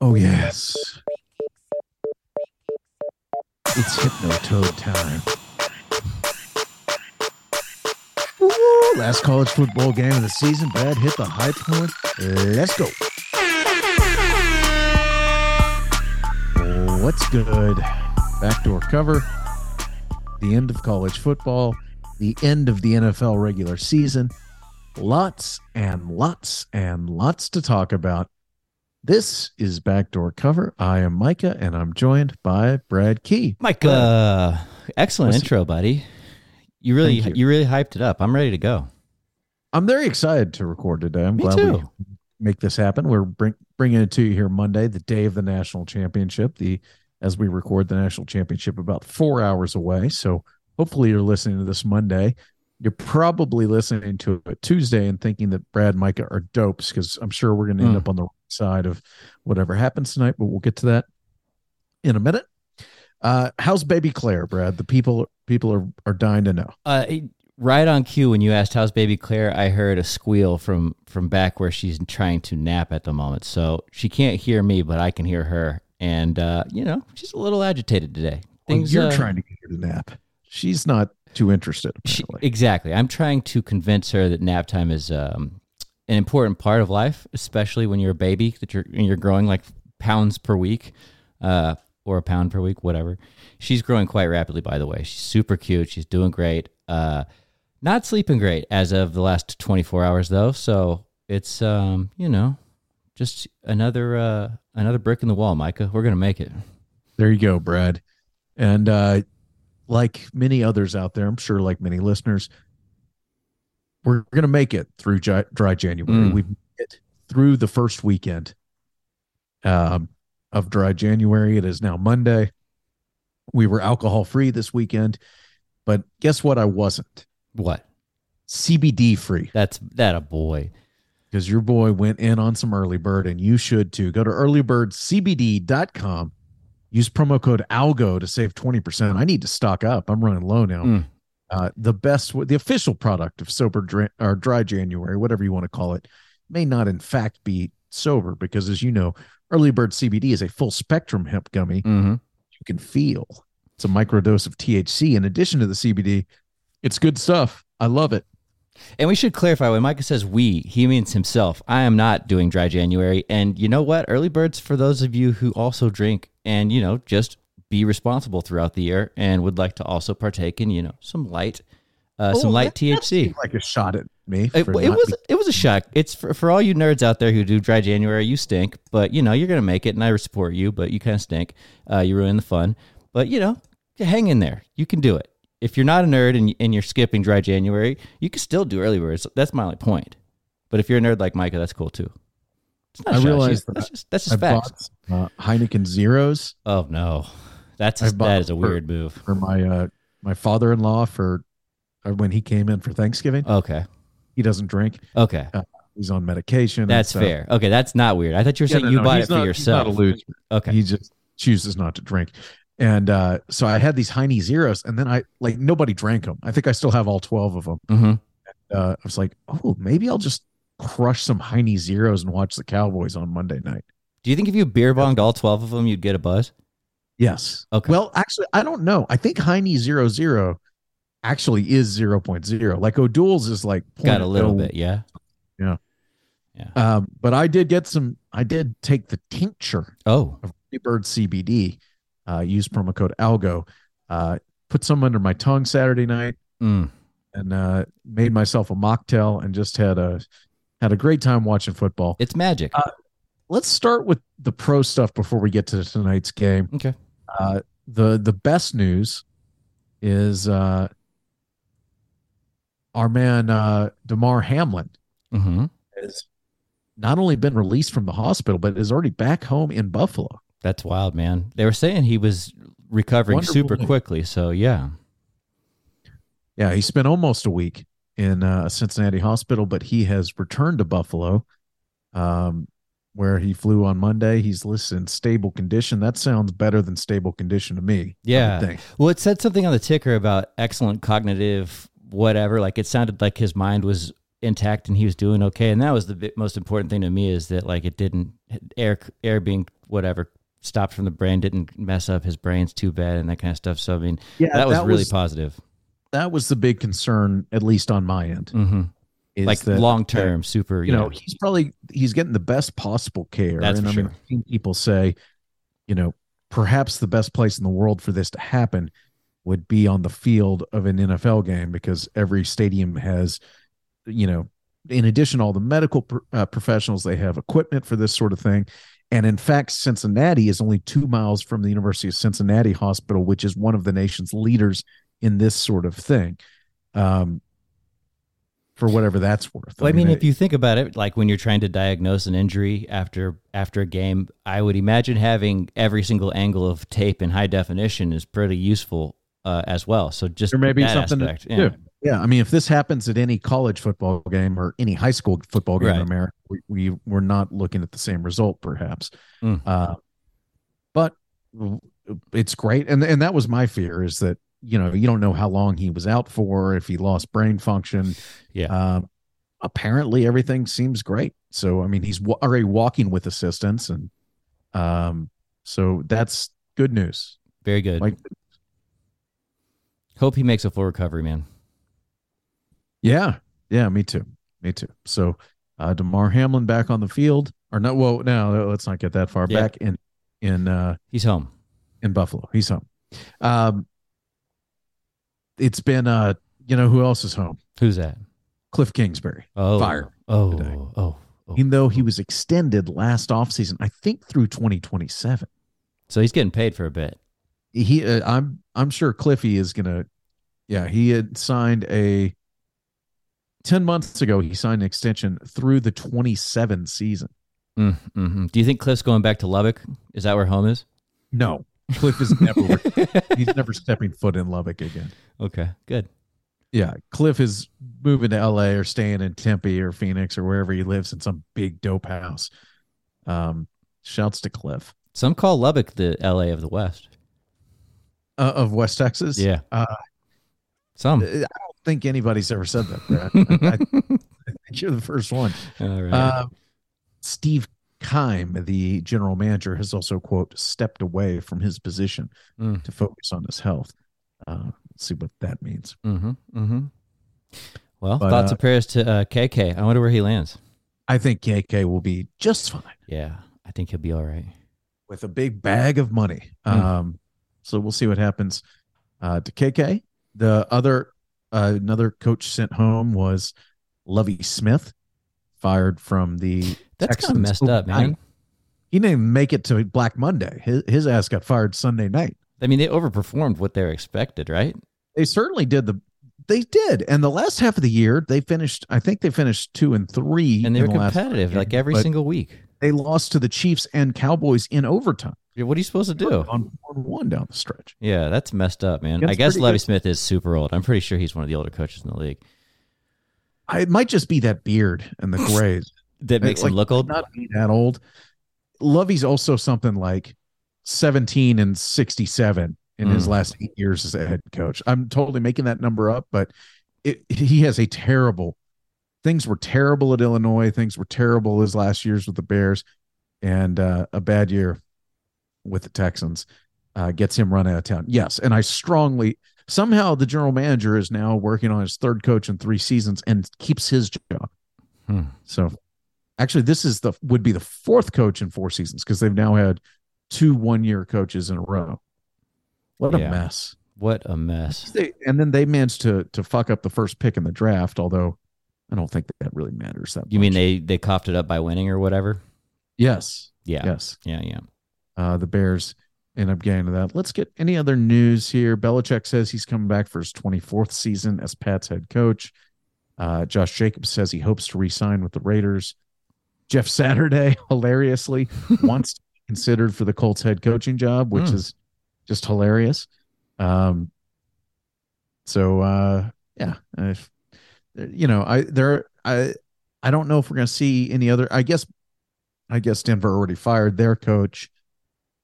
Oh, yes. It's Hypnotoad time. Ooh, last college football game of the season. Brad hit the high point. Let's go. What's good? Backdoor cover. The end of college football. The end of the NFL regular season. Lots and lots and lots to talk about. This is Backdoor Cover. I am Micah, and I'm joined by Brad Key. Micah, excellent intro, buddy. You really hyped it up. I'm ready to go. I'm very excited to record today. I'm glad we make this happen. We're bringing it to you here Monday, the day of the national championship. As we record the national championship, about 4 hours away. So hopefully you're listening to this Monday. You're probably listening to it Tuesday and thinking that Brad and Micah are dopes, because I'm sure we're going to end up on the wrong side of whatever happens tonight, but we'll get to that in a minute. How's baby Claire, Brad? The people are dying to know. Right on cue when you asked how's baby Claire, I heard a squeal from back where she's trying to nap at the moment. So she can't hear me, but I can hear her. And, she's a little agitated today. You're trying to get her to nap. She's not too interested. Exactly. I'm trying to convince her that nap time is an important part of life, especially when you're a baby, that you're growing like pounds per week or a pound per week, whatever. She's growing quite rapidly, by the way. She's super cute. She's doing great. Not sleeping great as of the last 24 hours, though. So it's, just another brick in the wall, Micah. We're going to make it. There you go, Brad. And, like many others out there, I'm sure like many listeners, we're going to make it through dry January. We've made it through the first weekend of dry January. It is now Monday. We were alcohol-free this weekend, but guess what I wasn't? What? CBD-free. That's a boy. Because your boy went in on some Early Bird, and you should too. Go to earlybirdcbd.com. Use promo code ALGO to save 20%. I need to stock up. I'm running low now. The official product of dry January, whatever you want to call it, may not in fact be sober because, as you know, Early Bird CBD is a full spectrum hemp gummy. Mm-hmm. You can feel it's a microdose of THC in addition to the CBD. It's good stuff. I love it. And we should clarify, when Micah says we, he means himself. I am not doing dry January. And you know what? Early Bird's for those of you who also drink and, just be responsible throughout the year and would like to also partake in, some light THC. Like a shot at me. It was a shot. It's for all you nerds out there who do dry January, you stink, but you're going to make it and I support you, but you kind of stink. You ruin the fun, but hang in there. You can do it. If you're not a nerd and you're skipping dry January, you can still do Early Birds. That's my only point. But if you're a nerd like Micah, that's cool too. I realize that's just facts. Bought Heineken Zeros. Oh no, that is a weird move for my my father-in-law for when he came in for Thanksgiving. Okay, he doesn't drink. Okay, he's on medication. That's fair. Okay, that's not weird. I thought you were saying bought it for yourself. He's not a loser. Okay, he just chooses not to drink. And so I had these Heine Zeros, and then nobody drank them. I think I still have all 12 of them. Mm-hmm. And, I was like, oh, maybe I'll just crush some Heine Zeros and watch the Cowboys on Monday night. Do you think if you beer bonged all 12 of them, you'd get a buzz? Yes. Okay. Well, actually, I don't know. I think Heine 00 actually is 0.0. Like O'Doul's is like got a little bit, yeah. Yeah. Yeah. But I did get some. I did take the tincture. Oh, of Early Bird CBD. Use promo code ALGO, put some under my tongue Saturday night, and made myself a mocktail and just had a great time watching football. It's magic. Let's start with the pro stuff before we get to tonight's game. Okay. The best news is our man Damar Hamlin has not only been released from the hospital, but is already back home in Buffalo. That's wild, man. They were saying he was recovering super quickly. So, yeah. Yeah, he spent almost a week in a Cincinnati hospital, but he has returned to Buffalo, where he flew on Monday. He's listed in stable condition. That sounds better than stable condition to me. Yeah. Well, it said something on the ticker about excellent cognitive whatever. Like, it sounded like his mind was intact and he was doing okay. And that was the most important thing to me, is that like it didn't air being whatever, stopped from the brain, didn't mess up his brains too bad and that kind of stuff. So, I mean, yeah, that was really positive. That was the big concern, at least on my end. Mm-hmm. Like long-term, super, you know, he's getting the best possible care. That's for sure. I mean, people say, you know, perhaps the best place in the world for this to happen would be on the field of an NFL game, because every stadium has, you know, in addition, all the medical professionals, they have equipment for this sort of thing. And in fact, Cincinnati is only 2 miles from the University of Cincinnati Hospital, which is one of the nation's leaders in this sort of thing. For whatever that's worth. Well, I mean, if you think about it, like when you're trying to diagnose an injury after a game, I would imagine having every single angle of tape in high definition is pretty useful as well. So just there may be something to do. Yeah, I mean, if this happens at any college football game or any high school football game in America, we're not looking at the same result, perhaps. But it's great, and that was my fear, is that, you know, you don't know how long he was out for, if he lost brain function. Yeah. Apparently everything seems great. So, I mean, he's already walking with assistance, and so that's good news. Very good. Hope he makes a full recovery, man. Yeah. Yeah. Me too. So, Damar Hamlin back on the field, or no, well, no, let's not get that far back in he's home in Buffalo. He's home. It's been, you know, who else is home? Who's that? Kliff Kingsbury. Oh, fire. Oh. Even though he was extended last offseason, I think through 2027. So he's getting paid for a bit. He, I'm sure Kliffy is gonna. Yeah, he had signed 10 months ago. He signed an extension through the 2027 season. Mm-hmm. Do you think Kliff's going back to Lubbock? Is that where home is? No. Kliff is never he's never stepping foot in Lubbock again. Okay, good. Yeah, Kliff is moving to LA or staying in Tempe or Phoenix or wherever he lives in some big dope house. Shouts to Kliff. Some call Lubbock the LA of the West. Of West Texas? Yeah. Some. I don't think anybody's ever said that, Brad. I think you're the first one. All right. Steve Kime, the general manager, has also, quote, stepped away from his position to focus on his health. Let's see what that means. Mm-hmm, mm-hmm. Well, but, thoughts and prayers to KK. I wonder where he lands. I think KK will be just fine. Yeah, I think he'll be all right. With a big bag of money. So we'll see what happens to KK. The other, another coach sent home was Lovie Smith. Fired from the Texans. That's kind of messed up, man. He didn't even make it to Black Monday. His ass got fired Sunday night. I mean, they overperformed what they're expected, right? They certainly did. They did. And the last half of the year, they finished 2-3. And they were competitive like every single week. They lost to the Chiefs and Cowboys in overtime. Yeah, what are you supposed to do? On 4-1 down the stretch. Yeah, that's messed up, man. I guess Lovie Smith is super old. I'm pretty sure he's one of the older coaches in the league. It might just be that beard and the grays that makes him look old. Not be that old. Lovey's also something like 17 and 67 in his last 8 years as a head coach. I'm totally making that number up, but he has a terrible. Things were terrible at Illinois. Things were terrible his last years with the Bears, and a bad year with the Texans gets him run out of town. Yes, and I strongly. Somehow the general manager is now working on his third coach in 3 seasons and keeps his job. So actually this is would be the fourth coach in 4 seasons, because they've now had 2 one-year coaches in a row. What a mess. What a mess. And then they managed to fuck up the first pick in the draft, although I don't think that really matters that much. You mean they coughed it up by winning or whatever? Yes. Yeah. Yes. Yeah, yeah. The Bears end up getting to that. Let's get any other news here. Belichick says he's coming back for his 24th season as Pats head coach. Josh Jacobs says he hopes to re-sign with the Raiders. Jeff Saturday, hilariously, wants to be considered for the Colts head coaching job, which is just hilarious. I don't know if we're going to see any other. I guess Denver already fired their coach.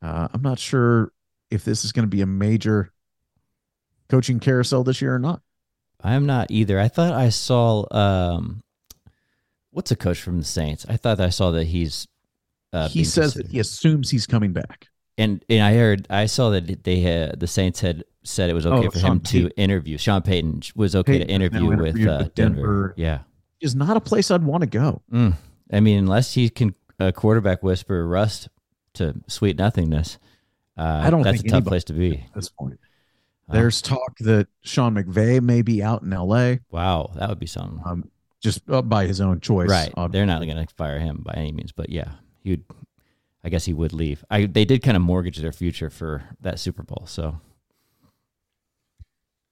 I'm not sure if this is going to be a major coaching carousel this year or not. I'm not either. I thought I saw what's a coach from the Saints? I thought I saw that he's He says that he assumes he's coming back. And I saw that they had, the Saints had said it was okay for him to interview. Sean Payton was okay to interview with Denver. Yeah. Is not a place I'd want to go. I mean, unless he can quarterback whisper rust to sweet nothingness. I don't think that's a tough place to be at this point. There's talk that Sean McVay may be out in LA. Wow. That would be something. Just by his own choice. Right. Obviously. They're not going to fire him by any means, but yeah, he would, I guess he would leave. They did kind of mortgage their future for that Super Bowl. So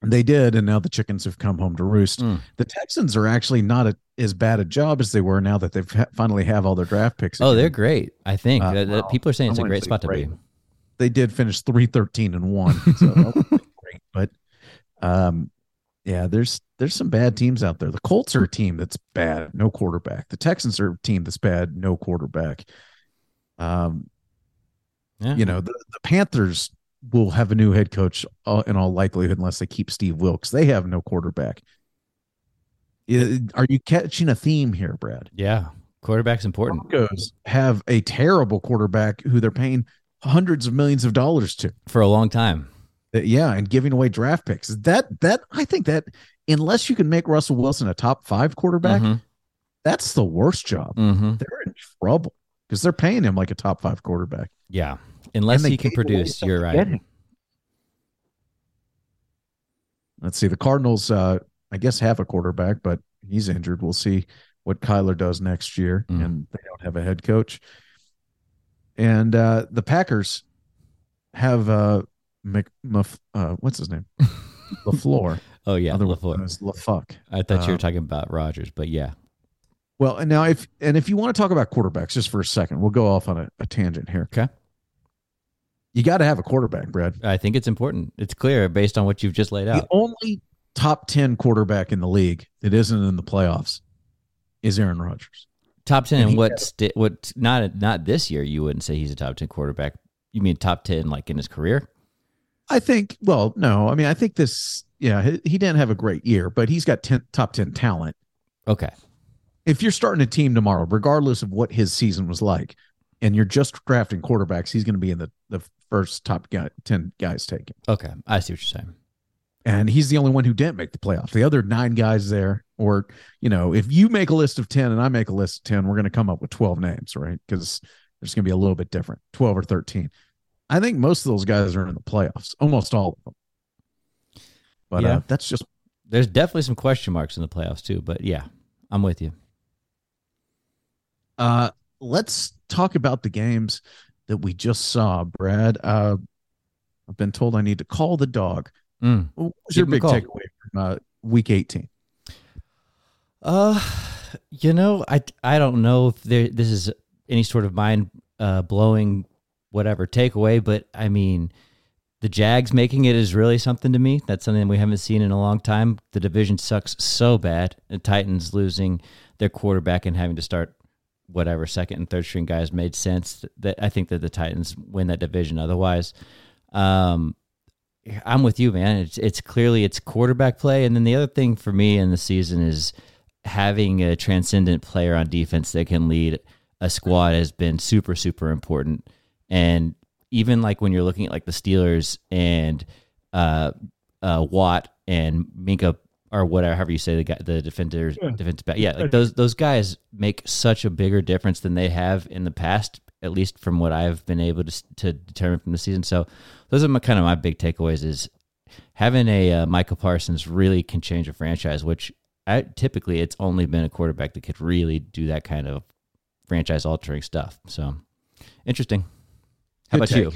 they did. And now the chickens have come home to roost. The Texans are actually not as bad a job as they were now that they've finally have all their draft picks. Oh, they're great. I think people are saying it's a great spot to be. They did finish 3-13-1. So that was great. But yeah, there's some bad teams out there. The Colts are a team that's bad, no quarterback. The Texans are a team that's bad, no quarterback. You know, the Panthers will have a new head coach in all likelihood unless they keep Steve Wilkes. They have no quarterback. Are you catching a theme here, Brad? Yeah, quarterback's important. Broncos have a terrible quarterback who they're paying hundreds of millions of dollars to for a long time. Yeah, and giving away draft picks. That I think that unless you can make Russell Wilson a top 5 quarterback, that's the worst job. They're in trouble because they're paying him like a top 5 quarterback. Yeah, unless he can produce. You're right. Let's see. The Cardinals, I guess, have a quarterback, but he's injured. We'll see what Kyler does next year, and they don't have a head coach. And the Packers have what's his name? LaFleur. Oh, yeah, LaFleur. Is LaFuck. I thought you were talking about Rodgers, but yeah. Well, and now if you want to talk about quarterbacks just for a second, we'll go off on a tangent here. Okay. You got to have a quarterback, Brad. I think it's important. It's clear based on what you've just laid out. The only top 10 quarterback in the league that isn't in the playoffs is Aaron Rodgers. Top 10 in what? Not this year. You wouldn't say he's a top 10 quarterback. You mean top 10 like in his career? I think. Well, no. I mean, I think this. Yeah, he didn't have a great year, but he's got top 10 talent. Okay. If you're starting a team tomorrow, regardless of what his season was like, and you're just drafting quarterbacks, he's going to be in the first top 10 guys taken. Okay, I see what you're saying. And he's the only one who didn't make the playoffs. The other 9 guys there, or, you know, if you make a list of 10 and I make a list of 10, we're going to come up with 12 names, right? Because there's going to be a little bit different, 12 or 13. I think most of those guys are in the playoffs, almost all of them. But yeah. That's just... There's definitely some question marks in the playoffs too, but yeah, I'm with you. Let's talk about the games that we just saw, Brad. I've been told I need to call the dog. What was your big takeaway from week 18? You know, I don't know if this is any sort of mind blowing whatever takeaway, but I mean, the Jags making it is really something to me. That's something we haven't seen in a long time. The division sucks so bad. The Titans losing their quarterback and having to start whatever second and third string guys made sense. That I think that the Titans win that division. Otherwise, I'm with you, man. It's clearly it's quarterback play. And then the other thing for me in the season is having a transcendent player on defense that can lead a squad has been super, super important. And even like when you're looking at like the Steelers and Watt and Minka or whatever, however you say the guy, the defenders, defensive back. Yeah. Like those guys make such a bigger difference than they have in the past, at least from what I've been able to determine from the season. So those are my big takeaways is having a Michael Parsons really can change a franchise, which typically it's only been a quarterback that could really do that kind of franchise altering stuff. So interesting. How about you?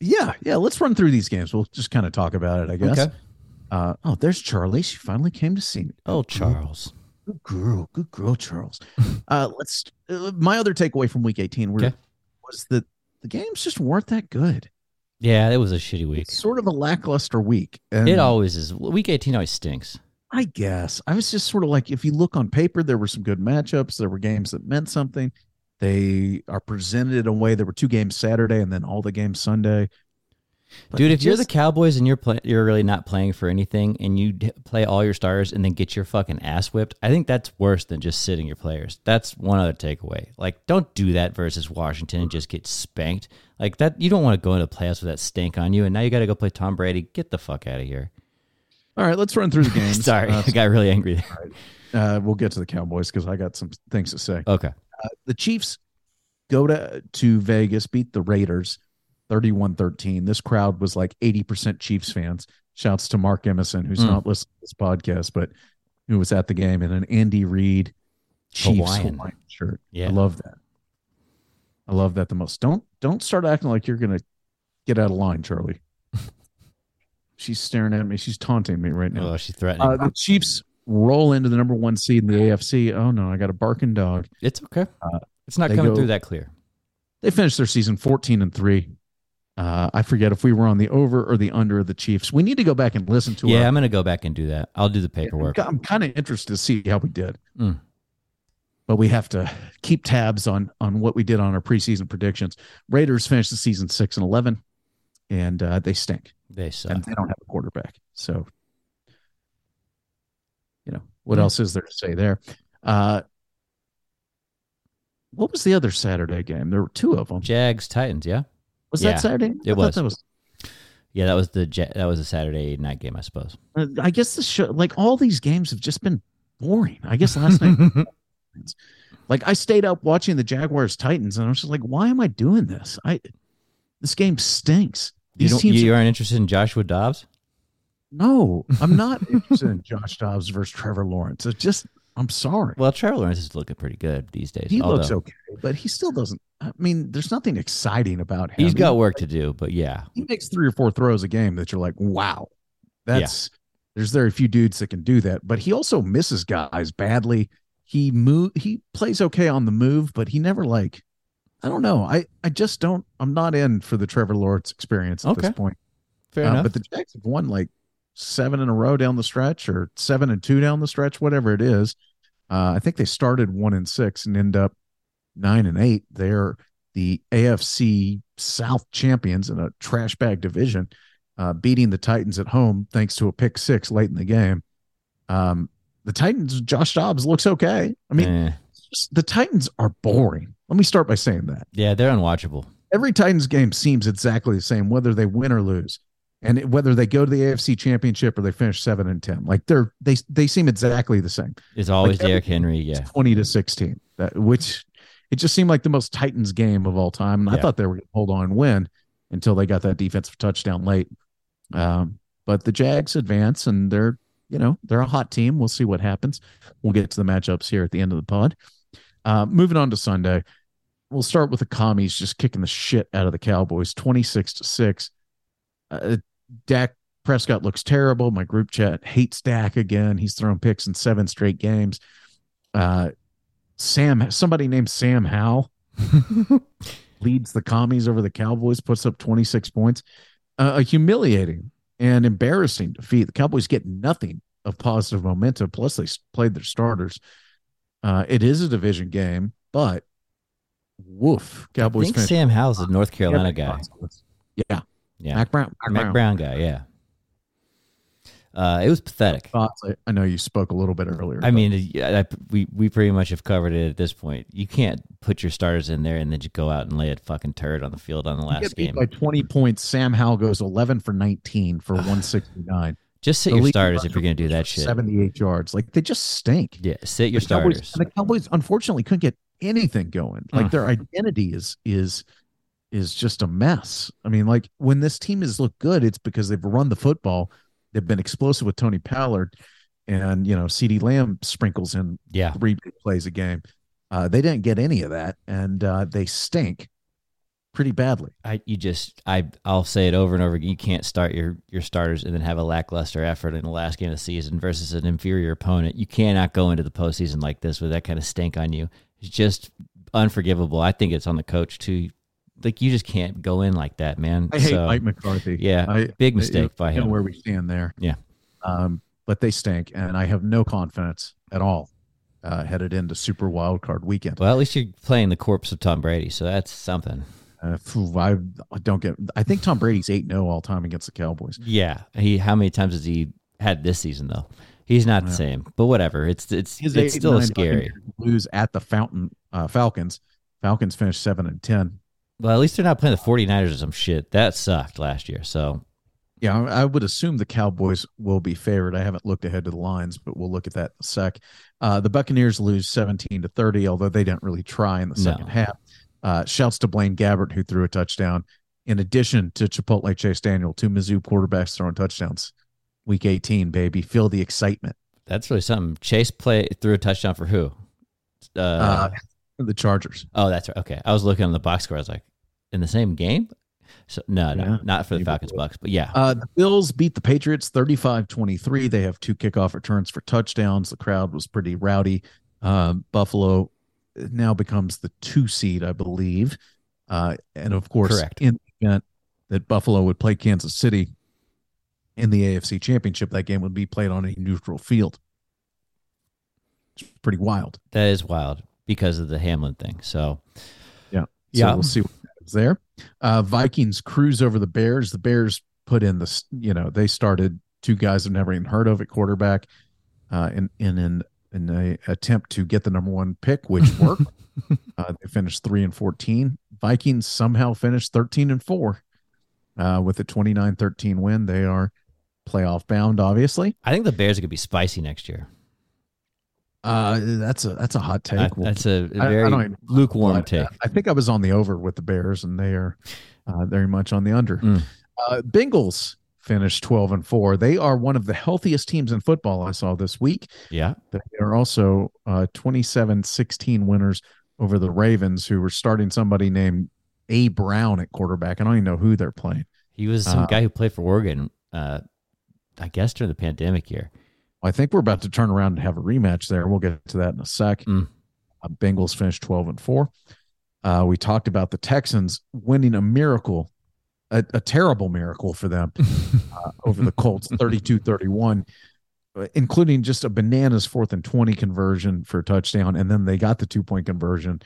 Yeah. Let's run through these games. We'll just kind of talk about it, I guess. Okay. There's Charlie. She finally came to see me. Oh, Charles. Good girl, Charles. My other takeaway from week 18 was that the games just weren't that good. Yeah, it was a shitty week. It's sort of a lackluster week. And it always is. Week 18 always stinks. I guess. I was just sort of like, if you look on paper, there were some good matchups. There were games that meant something. They are presented in a way. There were 2 games Saturday and then all the games Sunday. But dude, if you're the Cowboys and you're really not playing for anything and you play all your stars and then get your fucking ass whipped, I think that's worse than just sitting your players. That's one other takeaway. Like, don't do that versus Washington and just get spanked. Like, that, you don't want to go into playoffs with that stink on you, and now you got to go play Tom Brady. Get the fuck out of here. All right, let's run through the games. Sorry, I got really angry there. Right. We'll get to the Cowboys because I got some things to say. Okay. The Chiefs go to Vegas, beat the Raiders 31-13. This crowd was like 80% Chiefs fans. Shouts to Mark Emerson, who's not listening to this podcast, but who was at the game in an Andy Reid Chiefs Hawaiian shirt. Yeah. I love that. I love that the most. Don't start acting like you're going to get out of line, Charlie. She's staring at me. She's taunting me right now. Oh, she's threatening. The Chiefs roll into the number one seed in the AFC. Oh, no, I got a barking dog. It's okay. It's not coming through that clear. They finished their season 14-3. I forget if we were on the over or the under of the Chiefs. We need to go back and listen to it. Yeah, I'm going to go back and do that. I'll do the paperwork. I'm kind of interested to see how we did. But we have to keep tabs on what we did on our preseason predictions. Raiders finished the season 6-11, and they stink. They suck. And they don't have a quarterback. So, you know, what else is there to say there? What was the other Saturday game? There were two of them. Jags, Titans, yeah. Was that Saturday? It was. That was. Yeah, that was a Saturday night game, I suppose. I guess the show, like all these games have just been boring. I guess last night, like I stayed up watching the Jaguars, Titans, and I was just like, why am I doing this? This game stinks. You aren't interested in Joshua Dobbs? No, I'm not interested in Josh Dobbs versus Trevor Lawrence. It's just, I'm sorry. Well, Trevor Lawrence is looking pretty good these days. He looks okay, but he still doesn't. I mean, there's nothing exciting about him. He's got work to do, but yeah. He makes 3 or 4 throws a game that you're like, wow. There's very few dudes that can do that, but he also misses guys badly. He plays okay on the move, but he never like, I don't know. I just don't. I'm not in for the Trevor Lawrence experience at this point. Fair enough. But the Jags have won like 7 in a row down the stretch, or 7-2 down the stretch, whatever it is. I think they started 1-6 and end up 9-8. They're the AFC South champions in a trash bag division, beating the Titans at home thanks to a pick six late in the game. The Titans, Josh Dobbs looks okay. I mean, the Titans are boring. Let me start by saying that. Yeah, they're unwatchable. Every Titans game seems exactly the same, whether they win or lose, and whether they go to the AFC Championship or they finish 7-10. Like they seem exactly the same. It's always like Derek Henry, yeah, 20-16. Which it just seemed like the most Titans game of all time. And I thought they were going to hold on and win until they got that defensive touchdown late. But the Jags advance, and they're a hot team. We'll see what happens. We'll get to the matchups here at the end of the pod. Moving on to Sunday. We'll start with the Commies just kicking the shit out of the Cowboys, 26-6. Dak Prescott looks terrible. My group chat hates Dak again. He's thrown picks in 7 straight games. Somebody named Sam Howell leads the Commies over the Cowboys, puts up 26 points. A humiliating and embarrassing defeat. The Cowboys get nothing of positive momentum. Plus, they played their starters. It is a division game, but woof. Cowboys. I think Sam Howell's a North Carolina guy. Yeah. Mack Brown guy. Yeah. It was pathetic. I know you spoke a little bit earlier. I mean, we pretty much have covered it at this point. You can't put your starters in there and then you go out and lay a fucking turd on the field on the last game. By 20 points, Sam Howell goes 11-for-19 for 169. Just sit your starters if you're going to do that shit. 78 yards. Like, they just stink. Yeah, sit your starters. And the Cowboys, unfortunately, couldn't get anything going. Like, their identity is just a mess. I mean, like, when this team has looked good, it's because they've run the football. They've been explosive with Tony Pollard, and, you know, CeeDee Lamb sprinkles in 3 big plays a game. They didn't get any of that, and they stink pretty badly. I'll say it over and over again. You can't start your starters and then have a lackluster effort in the last game of the season versus an inferior opponent. You cannot go into the postseason like this with that kind of stink on you. It's just unforgivable. I think it's on the coach too. Like, you just can't go in like that, man. I hate Mike McCarthy. Yeah, big mistake by him. Where we stand there. Yeah, but they stink, and I have no confidence at all. Headed into Super Wild Card Weekend. Well, at least you're playing the corpse of Tom Brady, so that's something. I think Tom Brady's 8-0 all time against the Cowboys. Yeah. How many times has he had this season though? He's not the same, but whatever. It's still scary. Lose at the Falcons. Falcons finished 7-10. Well, at least they're not playing the 49ers or some shit. That sucked last year. So yeah, I would assume the Cowboys will be favored. I haven't looked ahead to the lines, but we'll look at that in a sec. The Buccaneers lose 17-30, although they didn't really try in the second half. Shouts to Blaine Gabbert, who threw a touchdown, in addition to Chipotle Chase Daniel, two Mizzou quarterbacks throwing touchdowns. Week 18, baby. Feel the excitement. That's really something. Chase threw a touchdown for who? The Chargers. Oh, that's right. Okay. I was looking on the box score. I was like, in the same game? So no, not for the Falcons Bucks, but yeah. The Bills beat the Patriots 35-23. They have two kickoff returns for touchdowns. The crowd was pretty rowdy. Buffalo now becomes the 2 seed, I believe. And of course, correct, in the event that Buffalo would play Kansas City in the AFC Championship, that game would be played on a neutral field. It's pretty wild. That is wild because of the Hamlin thing. So, yeah, we'll see what happens there. Vikings cruise over the Bears. The Bears put in the, they started two guys I've never even heard of at quarterback, in an attempt to get the #1 pick, which worked. They finished 3-14. Vikings somehow finished 13-4 with a 29-13 win. They are playoff bound, obviously. I think the Bears are going to be spicy next year. That's a hot take. That's a very lukewarm take. I think I was on the over with the Bears, and they are very much on the under. Bengals finished 12-4. They are one of the healthiest teams in football I saw this week. Yeah. They are also 27-16 winners over the Ravens, who were starting somebody named A. Brown at quarterback. I don't even know who they're playing. He was some guy who played for Oregon, I guess, during the pandemic year. I think we're about to turn around and have a rematch there. We'll get to that in a sec. Bengals finished 12-4. We talked about the Texans winning a miracle, a terrible miracle for them over the Colts, 32-31, including just a bananas 4th and 20 conversion for a touchdown. And then they got the 2-point conversion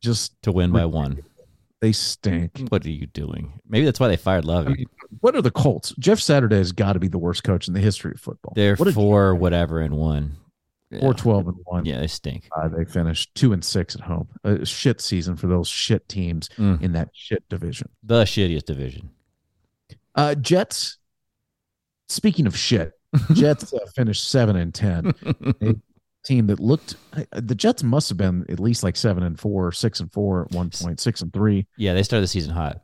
just to win by one. They stink. What are you doing? Maybe that's why they fired Lovie. I mean, what are the Colts? Jeff Saturday has got to be the worst coach in the history of football. They're 4-1. Yeah. 4-12-1. Yeah, they stink. They finished 2-6 at home. A shit season for those shit teams in that shit division. The shittiest division. Jets, speaking of shit, Jets finished 7-10. Team that looked, the Jets must have been at least like 7-4, 6-4 at one point, 6-3. Yeah, they started the season hot.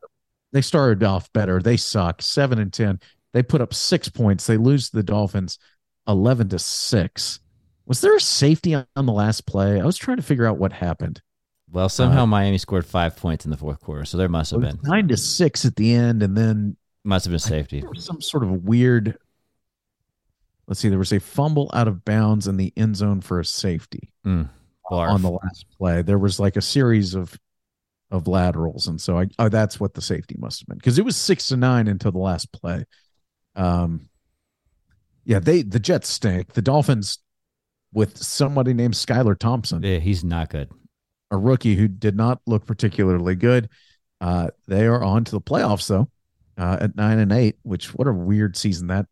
They started off better. They suck. 7-10. They put up 6 points. They lose to the Dolphins 11-6. Was there a safety on the last play? I was trying to figure out what happened. Well, somehow Miami scored 5 points in the fourth quarter, so there must have been 9-6 at the end, and then must have been safety. There was some sort of weird. Let's see. There was a fumble out of bounds in the end zone for a safety on the last play. There was like a series of laterals, and so that's what the safety must have been, because it was 6-9 until the last play. The Jets stink. The Dolphins with somebody named Skylar Thompson. Yeah, he's not good. A rookie who did not look particularly good. They are on to the playoffs though, at 9-8. Which, what a weird season that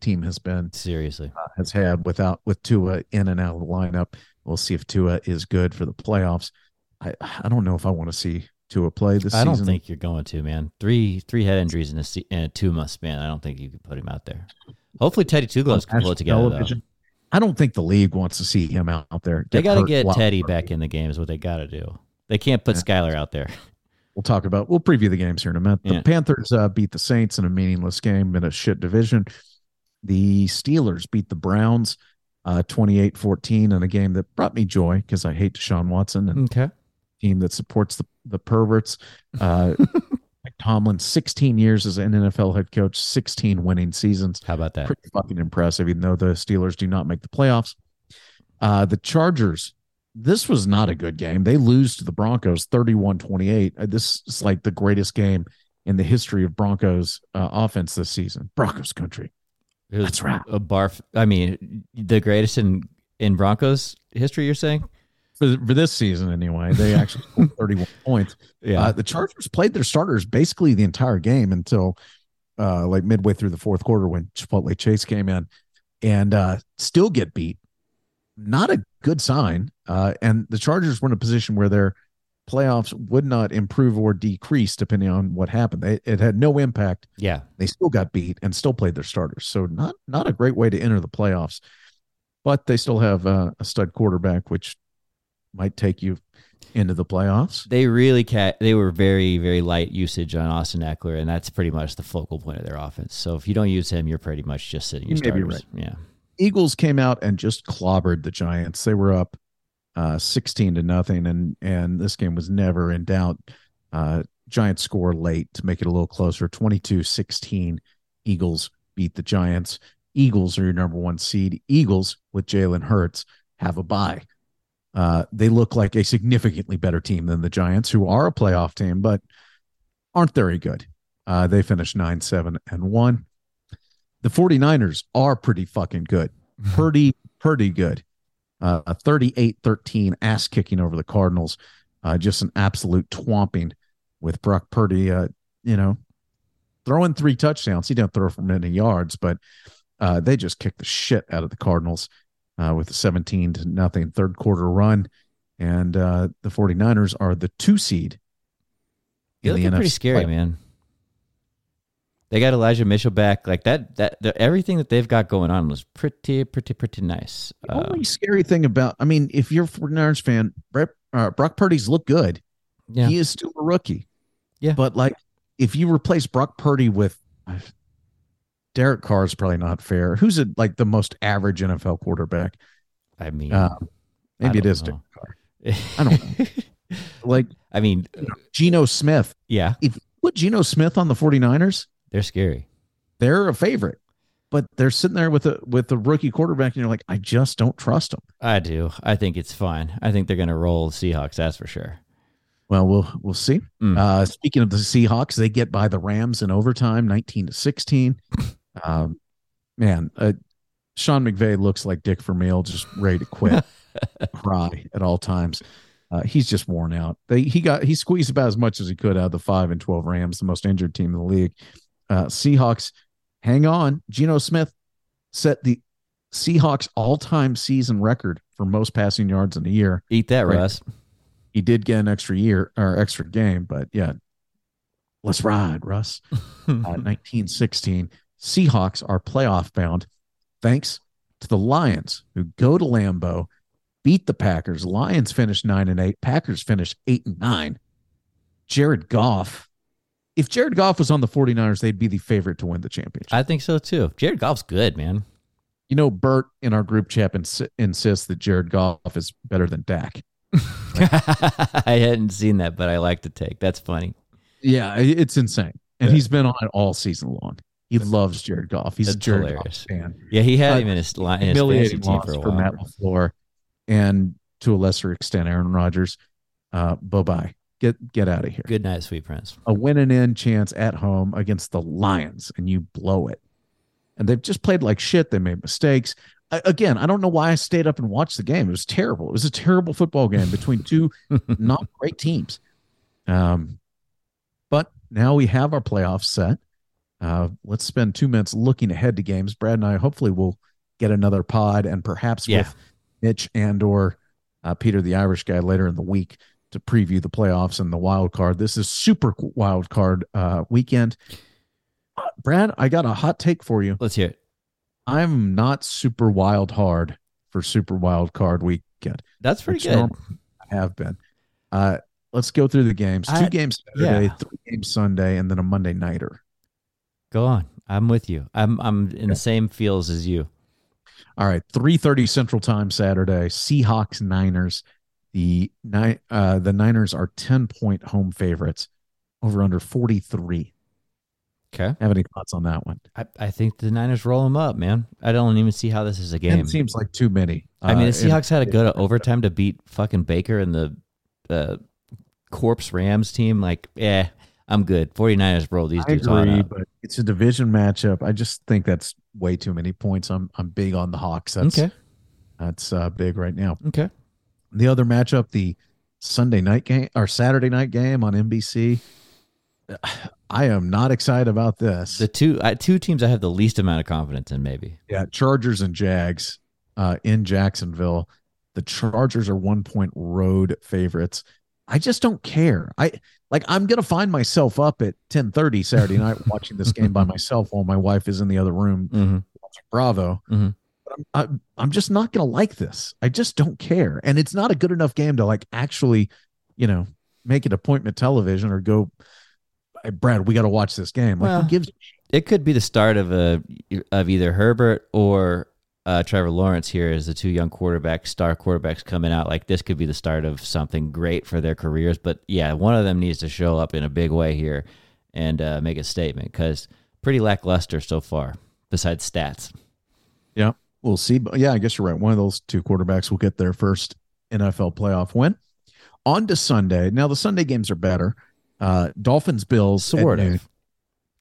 team has been, seriously, has had with Tua in and out of the lineup. We'll see if Tua is good for the playoffs. I don't know if I want to see Tua play this season. I don't think you're going to, man. Three head injuries in a 2-month span. I don't think you can put him out there. Hopefully Teddy Two Gloves can pull it together, though. I don't think the league wants to see him out there. They got to get Teddy back in the game is what they got to do. They can't put Skylar out there. We'll preview the games here in a minute. The Panthers beat the Saints in a meaningless game in a shit division. The Steelers beat the Browns 28-14 in a game that brought me joy because I hate Deshaun Watson and team that supports the perverts. Mike Tomlin, 16 years as an NFL head coach, 16 winning seasons. How about that? Pretty fucking impressive, even though the Steelers do not make the playoffs. The Chargers. This was not a good game. They lose to the Broncos 31-28. This is like the greatest game in the history of Broncos offense this season. Broncos country. That's right. The greatest in Broncos history, you're saying? for this season anyway. They actually scored 31 points. Yeah, the Chargers played their starters basically the entire game until like midway through the fourth quarter when Chipotle Chase came in and still get beat. Not a good sign. And the Chargers were in a position where their playoffs would not improve or decrease depending on what happened. It had no impact. Yeah, they still got beat and still played their starters. So not a great way to enter the playoffs. But they still have a stud quarterback, which might take you into the playoffs. They really they were very, very light usage on Austin Eckler, and that's pretty much the focal point of their offense. So if you don't use him, you're pretty much just sitting your starters. Right. Yeah. Eagles came out and just clobbered the Giants. They were up 16-0, and this game was never in doubt. Giants score late to make it a little closer. 22-16, Eagles beat the Giants. Eagles are your number one seed. Eagles, with Jalen Hurts, have a bye. They look like a significantly better team than the Giants, who are a playoff team, but aren't very good. They finished 9-7-1. The 49ers are pretty fucking good. Pretty good. A 38-13 ass kicking over the Cardinals. Just an absolute twomping with Brock Purdy, throwing three touchdowns. He didn't throw for many yards, but they just kicked the shit out of the Cardinals with a 17-0 third quarter run. And the 49ers are the 2 seed. They look pretty scary, man. They got Elijah Mitchell back. Like everything that they've got going on was pretty nice. The only scary thing about, if you're a 49ers fan, Brock Purdy's looked good. Yeah. He is still a rookie. Yeah. But if you replace Brock Purdy with Derek Carr is probably not fair. Who's the most average NFL quarterback? Maybe it is Derek Carr. I don't know. Geno Smith. Yeah. If you put Geno Smith on the 49ers, they're scary. They're a favorite, but they're sitting there with a rookie quarterback, and you're like, I just don't trust them. I do. I think it's fine. I think they're going to roll the Seahawks. That's for sure. Well, we'll see. Speaking of the Seahawks, they get by the Rams in overtime, 19-16. Sean McVay looks like Dick Vermeil, just ready to quit, cry at all times. He's just worn out. He squeezed about as much as he could out of the 5-12 Rams, the most injured team in the league. Seahawks, hang on. Geno Smith set the Seahawks all-time season record for most passing yards in a year. Eat that, Russ. He did get an extra game, but yeah, let's ride, Russ. 19-16. Seahawks are playoff bound thanks to the Lions, who go to Lambeau, beat the Packers. Lions finished 9-8. Packers finished 8-9. Jared Goff. If Jared Goff was on the 49ers, they'd be the favorite to win the championship. I think so too. Jared Goff's good, man. Bert in our group chat insists that Jared Goff is better than Dak. I hadn't seen that, but I like to take. That's funny. Yeah, it's insane. And he's been on it all season long. He loves Jared Goff. He's a Jared Goff fan. Yeah, he had him in his line. Humiliating loss for Matt LaFleur and, to a lesser extent, Aaron Rodgers. Bye-bye. Get out of here. Good night, sweet prince. A win and end chance at home against the Lions, and you blow it. And they've just played like shit. They made mistakes. Again, I don't know why I stayed up and watched the game. It was terrible. It was a terrible football game between two not great teams. But now we have our playoffs set. Let's spend 2 minutes looking ahead to games. Brad and I hopefully will get another pod and perhaps with Mitch and or Peter the Irish guy later in the week to preview the playoffs and the wild card. This is super wild card weekend. Brad, I got a hot take for you. Let's hear it. I'm not super wild hard for super wild card weekend. That's pretty good. I have been. Let's go through the games. 2 games Saturday, 3 games Sunday, and then a Monday nighter. Go on. I'm with you. I'm in the same feels as you. All right. 3:30 Central Time Saturday. Seahawks Niners. The Niners are 10-point home favorites. Over under 43. Okay. Have any thoughts on that one? I think the Niners roll them up, man. I don't even see how this is a game. It seems like too many. The Seahawks had to go to overtime to beat fucking Baker and the corpse Rams team. I'm good. 49ers roll these dudes on up. I agree, but it's a division matchup. I just think that's way too many points. I'm big on the Hawks. That's big right now. Okay. The other matchup, the Sunday night game or Saturday night game on NBC. I am not excited about this. The two teams I have the least amount of confidence in, maybe. Yeah, Chargers and Jags in Jacksonville. The Chargers are 1-point road favorites. I just don't care. I'm going to find myself up at 10:30 Saturday night watching this game by myself while my wife is in the other room watching Bravo. Mm-hmm. But I'm just not going to like this. I just don't care. And it's not a good enough game to like actually, you know, make it appointment television or go, hey, Brad, we got to watch this game. Like, well, who gives a shit? It could be the start of either Herbert or Trevor Lawrence here as the two young quarterbacks, star quarterbacks coming out. Like, this could be the start of something great for their careers. But yeah, one of them needs to show up in a big way here and make a statement, because pretty lackluster so far, besides stats. Yeah, we'll see. But yeah, I guess you're right. One of those two quarterbacks will get their first NFL playoff win. On to Sunday. Now, the Sunday games are better. Dolphins, Bills, sort of.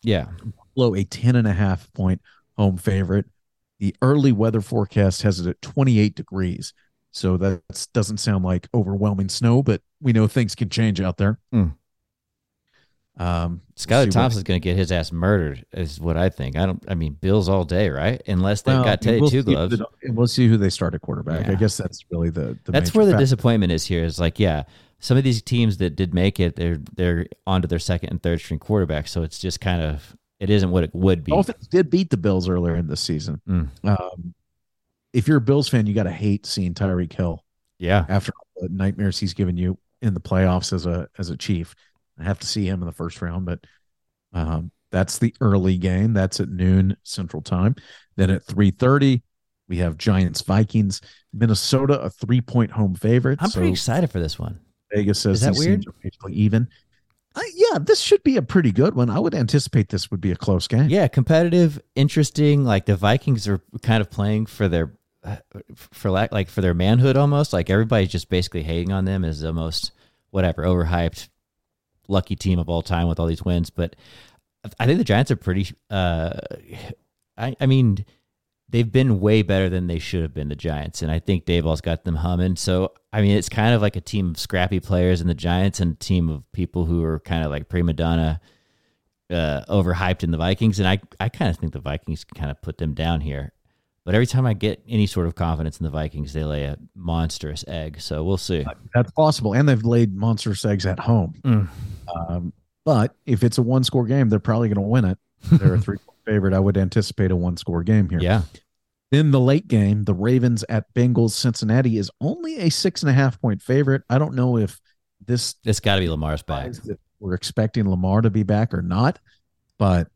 Yeah. Below a 10.5-point home favorite. The early weather forecast has it at 28 degrees. So that doesn't sound like overwhelming snow, but we know things can change out there. Mm. Skylar Thompson is going to get his ass murdered is what I think. I mean, Bills all day, right? Unless they've got Teddy Two Gloves. We'll see who they start at quarterback. Yeah. I guess that's really that's where the disappointment is here. Is like, yeah, some of these teams that did make it, they're onto their second and third string quarterback. So it's just kind of, it isn't what it would be. Dolphins did beat the Bills earlier in the season. Mm. If you're a Bills fan, you got to hate seeing Tyreek Hill. Yeah. After all the nightmares he's given you in the playoffs as a Chief. I have to see him in the first round, but that's the early game. That's at noon Central Time. Then at 3:30, we have Giants, Vikings, Minnesota, a 3-point home favorite. I'm pretty excited for this one. Vegas says that weird? Even. Yeah, this should be a pretty good one. I would anticipate this would be a close game. Yeah, competitive, interesting. Like, the Vikings are kind of playing for their for their manhood almost. Like, everybody's just basically hating on them as the most overhyped lucky team of all time with all these wins. But I think the Giants are pretty I mean they've been way better than they should have been, the Giants, and I think Dayball's got them humming. So I mean, it's kind of like a team of scrappy players in the Giants and a team of people who are kind of like prima donna overhyped in the Vikings, and I kind of think the Vikings can kind of put them down here. But every time I get any sort of confidence in the Vikings, they lay a monstrous egg. So we'll see. That's possible. And they've laid monstrous eggs at home. Mm. But if it's a one-score game, they're probably going to win it. They're a 3-point favorite. I would anticipate a one-score game here. Yeah. Then the late game, the Ravens at Bengals. Cincinnati is only a 6.5-point favorite. I don't know if this... It's got to be Lamar's back. We're expecting Lamar to be back or not. But,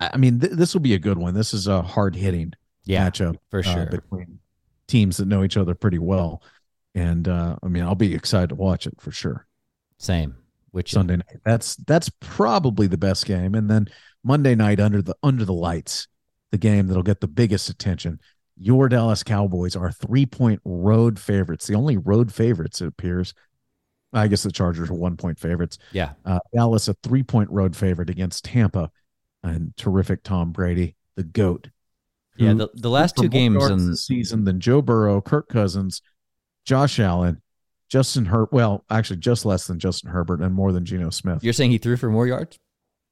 I mean, this will be a good one. This is a hard-hitting matchup for sure between teams that know each other pretty well, and I mean, I'll be excited to watch it for sure. Same, which Sunday night. That's probably the best game, and then Monday night under the lights, the game that'll get the biggest attention. Your Dallas Cowboys are 3-point road favorites. The only road favorites, it appears. I guess the Chargers are 1-point favorites. Yeah, Dallas a 3-point road favorite against Tampa, and terrific Tom Brady, the GOAT. Yeah, the last two games in the season than Joe Burrow, Kirk Cousins, Josh Allen, Justin Herbert. Well, actually, just less than Justin Herbert and more than Geno Smith. You're saying he threw for more yards?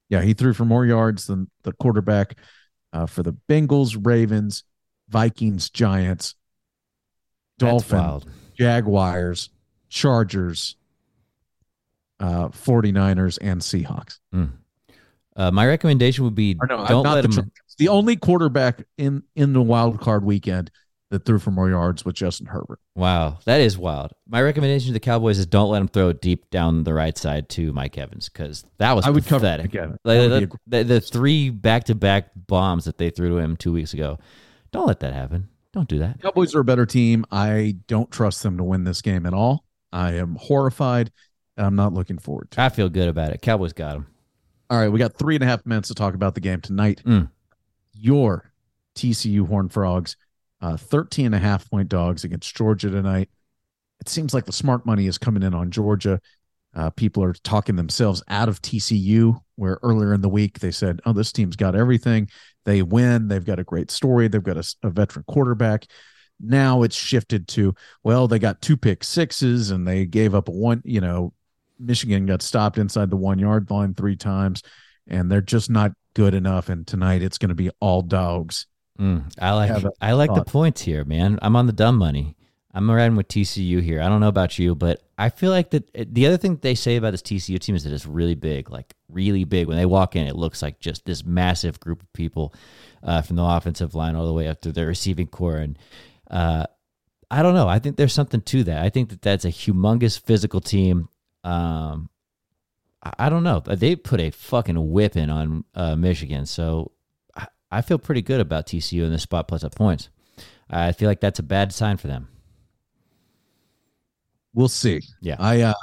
Yeah, he threw for more yards than the quarterback for the Bengals, Ravens, Vikings, Giants, Dolphins, Jaguars, Chargers, 49ers, and Seahawks. Mm. My recommendation would be don't let him. The only quarterback in the wild card weekend that threw for more yards was Justin Herbert. Wow, that is wild. My recommendation to the Cowboys is don't let him throw deep down the right side to Mike Evans, because that was pathetic. Cover like, the three back-to-back bombs that they threw to him 2 weeks ago. Don't let that happen. Don't do that. Cowboys are a better team. I don't trust them to win this game at all. I am horrified, and I'm not looking forward to it. I feel good about it. Cowboys got him. All right, we got 3.5 minutes to talk about the game tonight. Mm. Your TCU Horned Frogs, 13.5-point dogs against Georgia tonight. It seems like the smart money is coming in on Georgia. People are talking themselves out of TCU, where earlier in the week they said, oh, this team's got everything. They win. They've got a great story. They've got a veteran quarterback. Now it's shifted to, well, they got 2 pick-6s and they gave up a one, you know, Michigan got stopped inside the 1 yard line 3 times and they're just not good enough. And tonight it's going to be all dogs. I like the points here, man. I'm on the dumb money. I'm riding with TCU here. I don't know about you, but I feel like that the other thing that they say about this TCU team is that it's really big, like really big. When they walk in, it looks like just this massive group of people from the offensive line all the way up to their receiving core. And I don't know. I think there's something to that. I think that that's a humongous physical team. I don't know. They put a fucking whipping on Michigan. So I feel pretty good about TCU in this spot plus up points. I feel like that's a bad sign for them. We'll see. Yeah.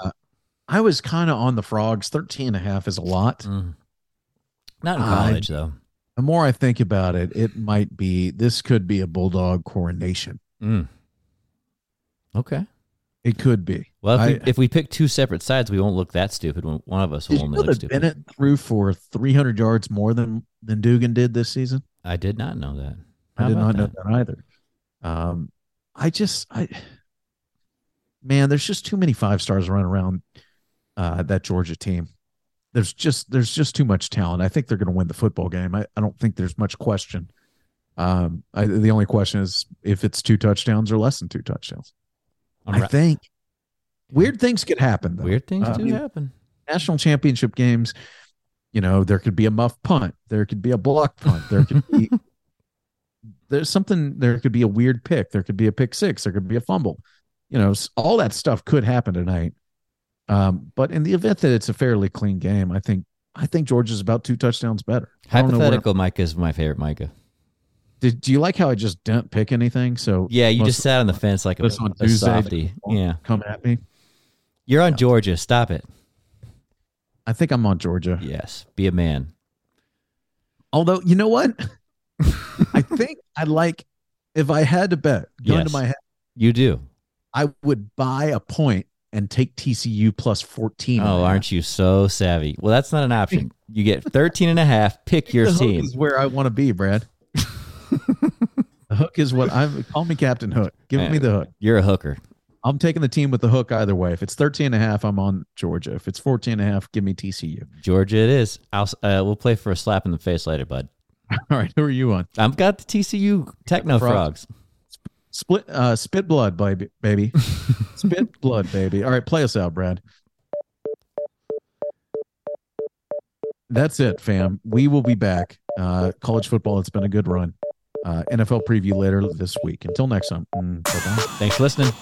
I was kind of on the frogs. 13.5 is a lot. Not in college, though. The more I think about it, it might be, this could be a Bulldog coronation. Okay. It could be. Well, if we pick two separate sides, we won't look that stupid. One of us will only look stupid. Bennett threw for 300 yards more than Dugan did this season? I did not know that. I did not know that either. Man, there's just too many 5 stars running around that Georgia team. There's just too much talent. I think they're going to win the football game. I don't think there's much question. The only question is if it's 2 touchdowns or less than 2 touchdowns. Right. I think weird things could happen, though. Weird things do happen. National championship games, you know, there could be a muff punt. There could be a block punt. There could be there could be a weird pick. There could be a pick-6. There could be a fumble. You know, all that stuff could happen tonight. But in the event that it's a fairly clean game, I think Georgia's about 2 touchdowns better. Hypothetical Micah is my favorite Micah. Do you like how I just didn't pick anything? So yeah, you just sat on the fence like a softy. Yeah, come at me. You're on Georgia. Stop it. I think I'm on Georgia. Yes, be a man. Although you know what, I think I like. If I had to bet, going to my head, you do. I would buy a point and take TCU plus 14. Oh, aren't you so savvy? Well, that's not an option. You get 13.5. Pick your team. Hook is where I want to be, Brad. The hook is what I'm. Call me Captain Hook. Give me the hook. You're a hooker. I'm taking the team with the hook either way. If it's 13.5, I'm on Georgia. If it's 14.5, give me TCU. Georgia, it is. We'll play for a slap in the face later, bud. All right, who are you on? I've got the TCU Techno Frogs. Spit blood, baby. Spit blood, baby. All right, play us out, Brad. That's it, fam. We will be back. College football, it's been a good run. NFL preview later this week. Until next time. Bye-bye. Thanks for listening.